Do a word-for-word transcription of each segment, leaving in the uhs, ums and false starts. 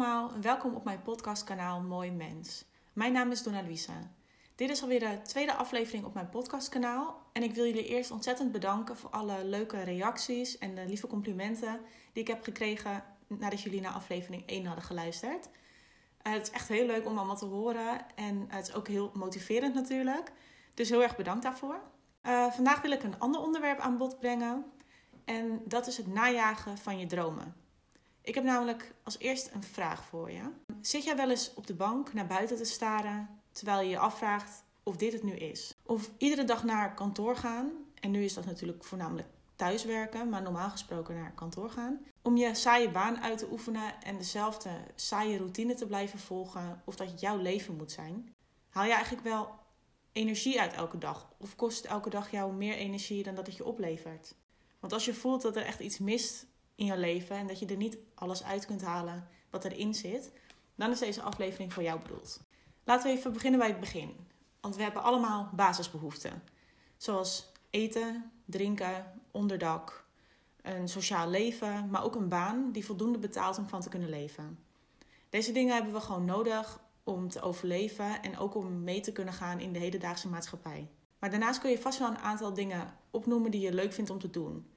allemaal en welkom op mijn podcastkanaal Mooi Mens. Mijn naam is Donna Louise. Dit is alweer de tweede aflevering op mijn podcastkanaal. En ik wil jullie eerst ontzettend bedanken voor alle leuke reacties en de lieve complimenten die ik heb gekregen nadat jullie naar aflevering één hadden geluisterd. Uh, het is echt heel leuk om allemaal te horen en het is ook heel motiverend natuurlijk. Dus heel erg bedankt daarvoor. Uh, vandaag wil ik een ander onderwerp aan bod brengen en dat is het najagen van je dromen. Ik heb namelijk als eerst een vraag voor je. Zit jij wel eens op de bank naar buiten te staren terwijl je je afvraagt of dit het nu is? Of iedere dag naar kantoor gaan, en nu is dat natuurlijk voornamelijk thuiswerken, maar normaal gesproken naar kantoor gaan. Om je saaie baan uit te oefenen en dezelfde saaie routine te blijven volgen of dat jouw leven moet zijn. Haal je eigenlijk wel energie uit elke dag? Of kost elke dag jou meer energie dan dat het je oplevert? Want als je voelt dat er echt iets mist in je leven en dat je er niet alles uit kunt halen wat erin zit, dan is deze aflevering voor jou bedoeld. Laten we even beginnen bij het begin. Want we hebben allemaal basisbehoeften. Zoals eten, drinken, onderdak, een sociaal leven, maar ook een baan die voldoende betaalt om van te kunnen leven. Deze dingen hebben we gewoon nodig om te overleven en ook om mee te kunnen gaan in de hedendaagse maatschappij. Maar daarnaast kun je vast wel een aantal dingen opnoemen die je leuk vindt om te doen.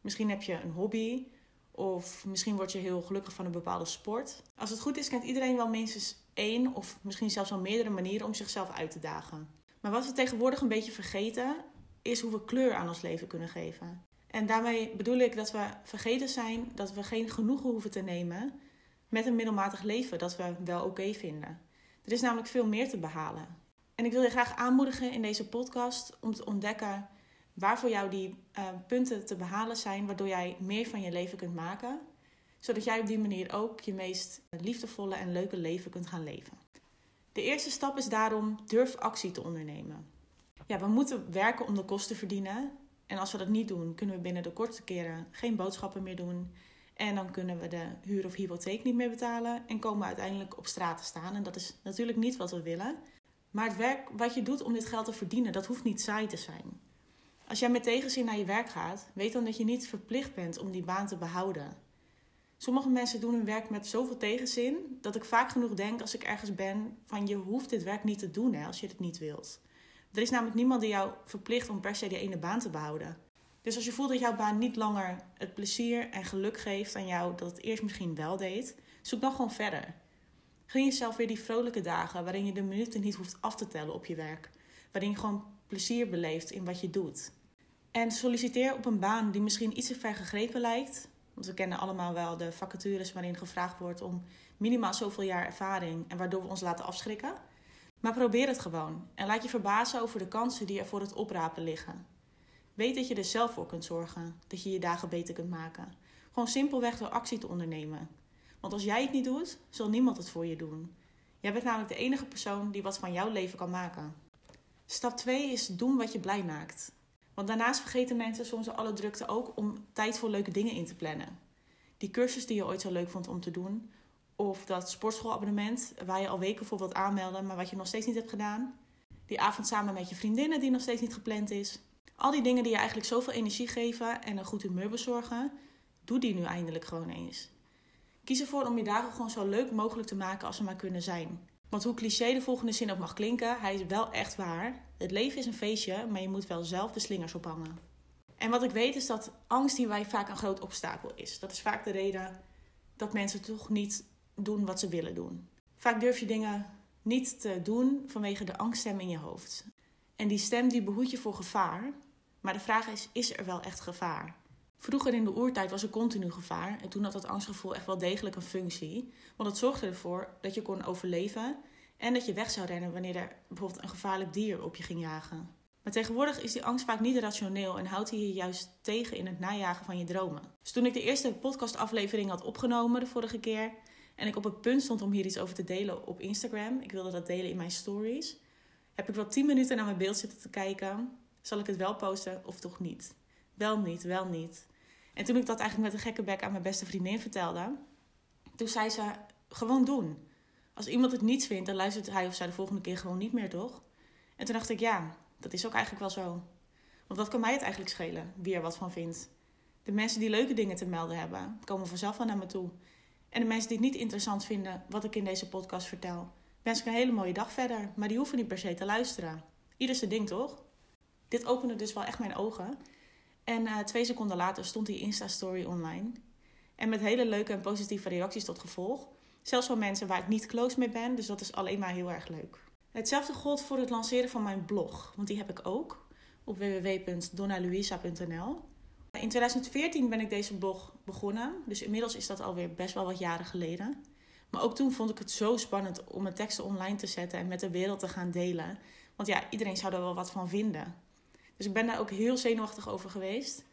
Misschien heb je een hobby. Of misschien word je heel gelukkig van een bepaalde sport. Als het goed is, kent iedereen wel minstens één of misschien zelfs wel meerdere manieren om zichzelf uit te dagen. Maar wat we tegenwoordig een beetje vergeten, is hoe we kleur aan ons leven kunnen geven. En daarmee bedoel ik dat we vergeten zijn dat we geen genoegen hoeven te nemen met een middelmatig leven dat we wel oké okay vinden. Er is namelijk veel meer te behalen. En ik wil je graag aanmoedigen in deze podcast om te ontdekken waar voor jou die uh, punten te behalen zijn, waardoor jij meer van je leven kunt maken. Zodat jij op die manier ook je meest liefdevolle en leuke leven kunt gaan leven. De eerste stap is daarom durf actie te ondernemen. Ja, we moeten werken om de kosten te verdienen. En als we dat niet doen, kunnen we binnen de kortste keren geen boodschappen meer doen. En dan kunnen we de huur of hypotheek niet meer betalen. En komen we uiteindelijk op straat te staan. En dat is natuurlijk niet wat we willen. Maar het werk wat je doet om dit geld te verdienen, dat hoeft niet saai te zijn. Als jij met tegenzin naar je werk gaat, weet dan dat je niet verplicht bent om die baan te behouden. Sommige mensen doen hun werk met zoveel tegenzin dat ik vaak genoeg denk als ik ergens ben van je hoeft dit werk niet te doen hè, als je het niet wilt. Er is namelijk niemand die jou verplicht om per se die ene baan te behouden. Dus als je voelt dat jouw baan niet langer het plezier en geluk geeft aan jou dat het eerst misschien wel deed, zoek dan gewoon verder. Gun jezelf weer die vrolijke dagen waarin je de minuten niet hoeft af te tellen op je werk. Waarin je gewoon plezier beleeft in wat je doet. En solliciteer op een baan die misschien iets te ver gegrepen lijkt. Want we kennen allemaal wel de vacatures waarin gevraagd wordt om minimaal zoveel jaar ervaring. En waardoor we ons laten afschrikken. Maar probeer het gewoon. En laat je verbazen over de kansen die er voor het oprapen liggen. Weet dat je er zelf voor kunt zorgen. Dat je je dagen beter kunt maken. Gewoon simpelweg door actie te ondernemen. Want als jij het niet doet, zal niemand het voor je doen. Jij bent namelijk de enige persoon die wat van jouw leven kan maken. Stap twee is doen wat je blij maakt. Want daarnaast vergeten mensen soms alle drukte ook om tijd voor leuke dingen in te plannen. Die cursus die je ooit zo leuk vond om te doen. Of dat sportschoolabonnement waar je al weken voor wilt aanmelden, maar wat je nog steeds niet hebt gedaan. Die avond samen met je vriendinnen die nog steeds niet gepland is. Al die dingen die je eigenlijk zoveel energie geven en een goed humeur bezorgen. Doe die nu eindelijk gewoon eens. Kies ervoor om je dagen gewoon zo leuk mogelijk te maken als ze maar kunnen zijn. Want hoe cliché de volgende zin ook mag klinken, hij is wel echt waar. Het leven is een feestje, maar je moet wel zelf de slingers ophangen. En wat ik weet is dat angst hierbij vaak een groot obstakel is. Dat is vaak de reden dat mensen toch niet doen wat ze willen doen. Vaak durf je dingen niet te doen vanwege de angststem in je hoofd. En die stem die behoedt je voor gevaar. Maar de vraag is, is er wel echt gevaar? Vroeger in de oertijd was er continu gevaar en toen had dat angstgevoel echt wel degelijk een functie. Want het zorgde ervoor dat je kon overleven en dat je weg zou rennen wanneer er bijvoorbeeld een gevaarlijk dier op je ging jagen. Maar tegenwoordig is die angst vaak niet rationeel en houdt hij je juist tegen in het najagen van je dromen. Dus toen ik de eerste podcastaflevering had opgenomen de vorige keer en ik op het punt stond om hier iets over te delen op Instagram, ik wilde dat delen in mijn stories, heb ik wel tien minuten naar mijn beeld zitten te kijken, zal ik het wel posten of toch niet? Wel niet, wel niet. En toen ik dat eigenlijk met een gekke bek aan mijn beste vriendin vertelde, toen zei ze, gewoon doen. Als iemand het niets vindt, dan luistert hij of zij de volgende keer gewoon niet meer, toch? En toen dacht ik, ja, dat is ook eigenlijk wel zo. Want wat kan mij het eigenlijk schelen, wie er wat van vindt? De mensen die leuke dingen te melden hebben, komen vanzelf wel naar me toe. En de mensen die het niet interessant vinden wat ik in deze podcast vertel, wens ik een hele mooie dag verder, maar die hoeven niet per se te luisteren. Ieder zijn ding, toch? Dit opende dus wel echt mijn ogen. En uh, twee seconden later stond die Insta-story online. En met hele leuke en positieve reacties tot gevolg. Zelfs van mensen waar ik niet close mee ben, dus dat is alleen maar heel erg leuk. Hetzelfde gold voor het lanceren van mijn blog, want die heb ik ook op w w w punt donna luisa punt n l. In twintig veertien ben ik deze blog begonnen, dus inmiddels is dat alweer best wel wat jaren geleden. Maar ook toen vond ik het zo spannend om mijn teksten online te zetten en met de wereld te gaan delen. Want ja, iedereen zou daar wel wat van vinden. Dus ik ben daar ook heel zenuwachtig over geweest,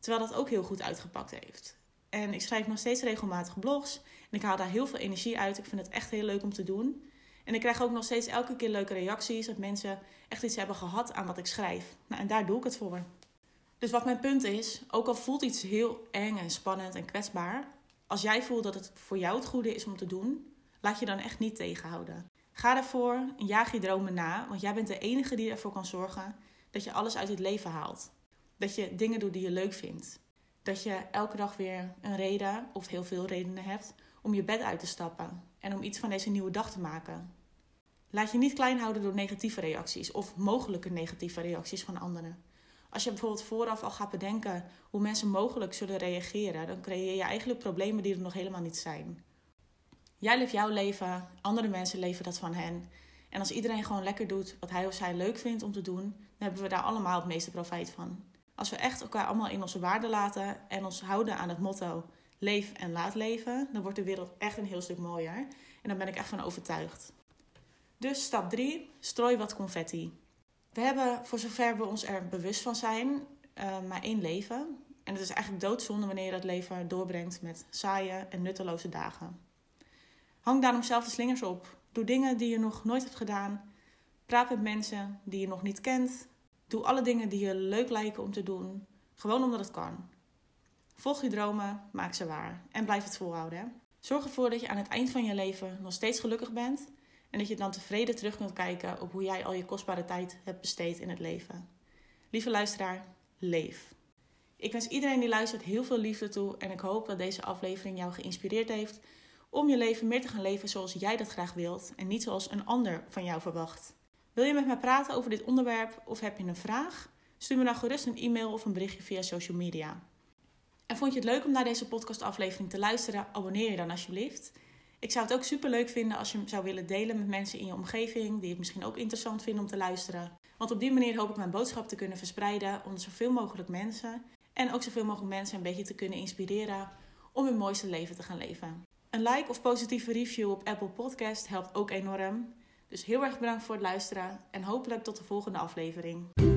terwijl dat ook heel goed uitgepakt heeft. En ik schrijf nog steeds regelmatig blogs en ik haal daar heel veel energie uit. Ik vind het echt heel leuk om te doen. En ik krijg ook nog steeds elke keer leuke reacties, dat mensen echt iets hebben gehad aan wat ik schrijf. Nou, en daar doe ik het voor. Dus wat mijn punt is, ook al voelt iets heel eng en spannend en kwetsbaar, als jij voelt dat het voor jou het goede is om te doen, laat je dan echt niet tegenhouden. Ga ervoor en jaag je dromen na, want jij bent de enige die ervoor kan zorgen dat je alles uit het leven haalt. Dat je dingen doet die je leuk vindt. Dat je elke dag weer een reden of heel veel redenen hebt om je bed uit te stappen en om iets van deze nieuwe dag te maken. Laat je niet klein houden door negatieve reacties of mogelijke negatieve reacties van anderen. Als je bijvoorbeeld vooraf al gaat bedenken hoe mensen mogelijk zullen reageren, dan creëer je eigenlijk problemen die er nog helemaal niet zijn. Jij leeft jouw leven, andere mensen leven dat van hen. En als iedereen gewoon lekker doet wat hij of zij leuk vindt om te doen, dan hebben we daar allemaal het meeste profijt van. Als we echt elkaar allemaal in onze waarde laten en ons houden aan het motto leef en laat leven, dan wordt de wereld echt een heel stuk mooier. En daar ben ik echt van overtuigd. Dus stap drie, strooi wat confetti. We hebben, voor zover we ons er bewust van zijn, uh, maar één leven. En het is eigenlijk doodzonde wanneer je dat leven doorbrengt met saaie en nutteloze dagen. Hang daarom zelf de slingers op. Doe dingen die je nog nooit hebt gedaan. Praat met mensen die je nog niet kent. Doe alle dingen die je leuk lijken om te doen. Gewoon omdat het kan. Volg je dromen, maak ze waar. En blijf het volhouden. Hè? Zorg ervoor dat je aan het eind van je leven nog steeds gelukkig bent. En dat je dan tevreden terug kunt kijken op hoe jij al je kostbare tijd hebt besteed in het leven. Lieve luisteraar, leef. Ik wens iedereen die luistert heel veel liefde toe. En ik hoop dat deze aflevering jou geïnspireerd heeft om je leven meer te gaan leven zoals jij dat graag wilt. En niet zoals een ander van jou verwacht. Wil je met mij praten over dit onderwerp of heb je een vraag? Stuur me dan gerust een e-mail of een berichtje via social media. En vond je het leuk om naar deze podcastaflevering te luisteren? Abonneer je dan alsjeblieft. Ik zou het ook super leuk vinden als je hem zou willen delen met mensen in je omgeving die het misschien ook interessant vinden om te luisteren. Want op die manier hoop ik mijn boodschap te kunnen verspreiden onder zoveel mogelijk mensen. En ook zoveel mogelijk mensen een beetje te kunnen inspireren om hun mooiste leven te gaan leven. Een like of positieve review op Apple Podcast helpt ook enorm. Dus heel erg bedankt voor het luisteren en hopelijk tot de volgende aflevering.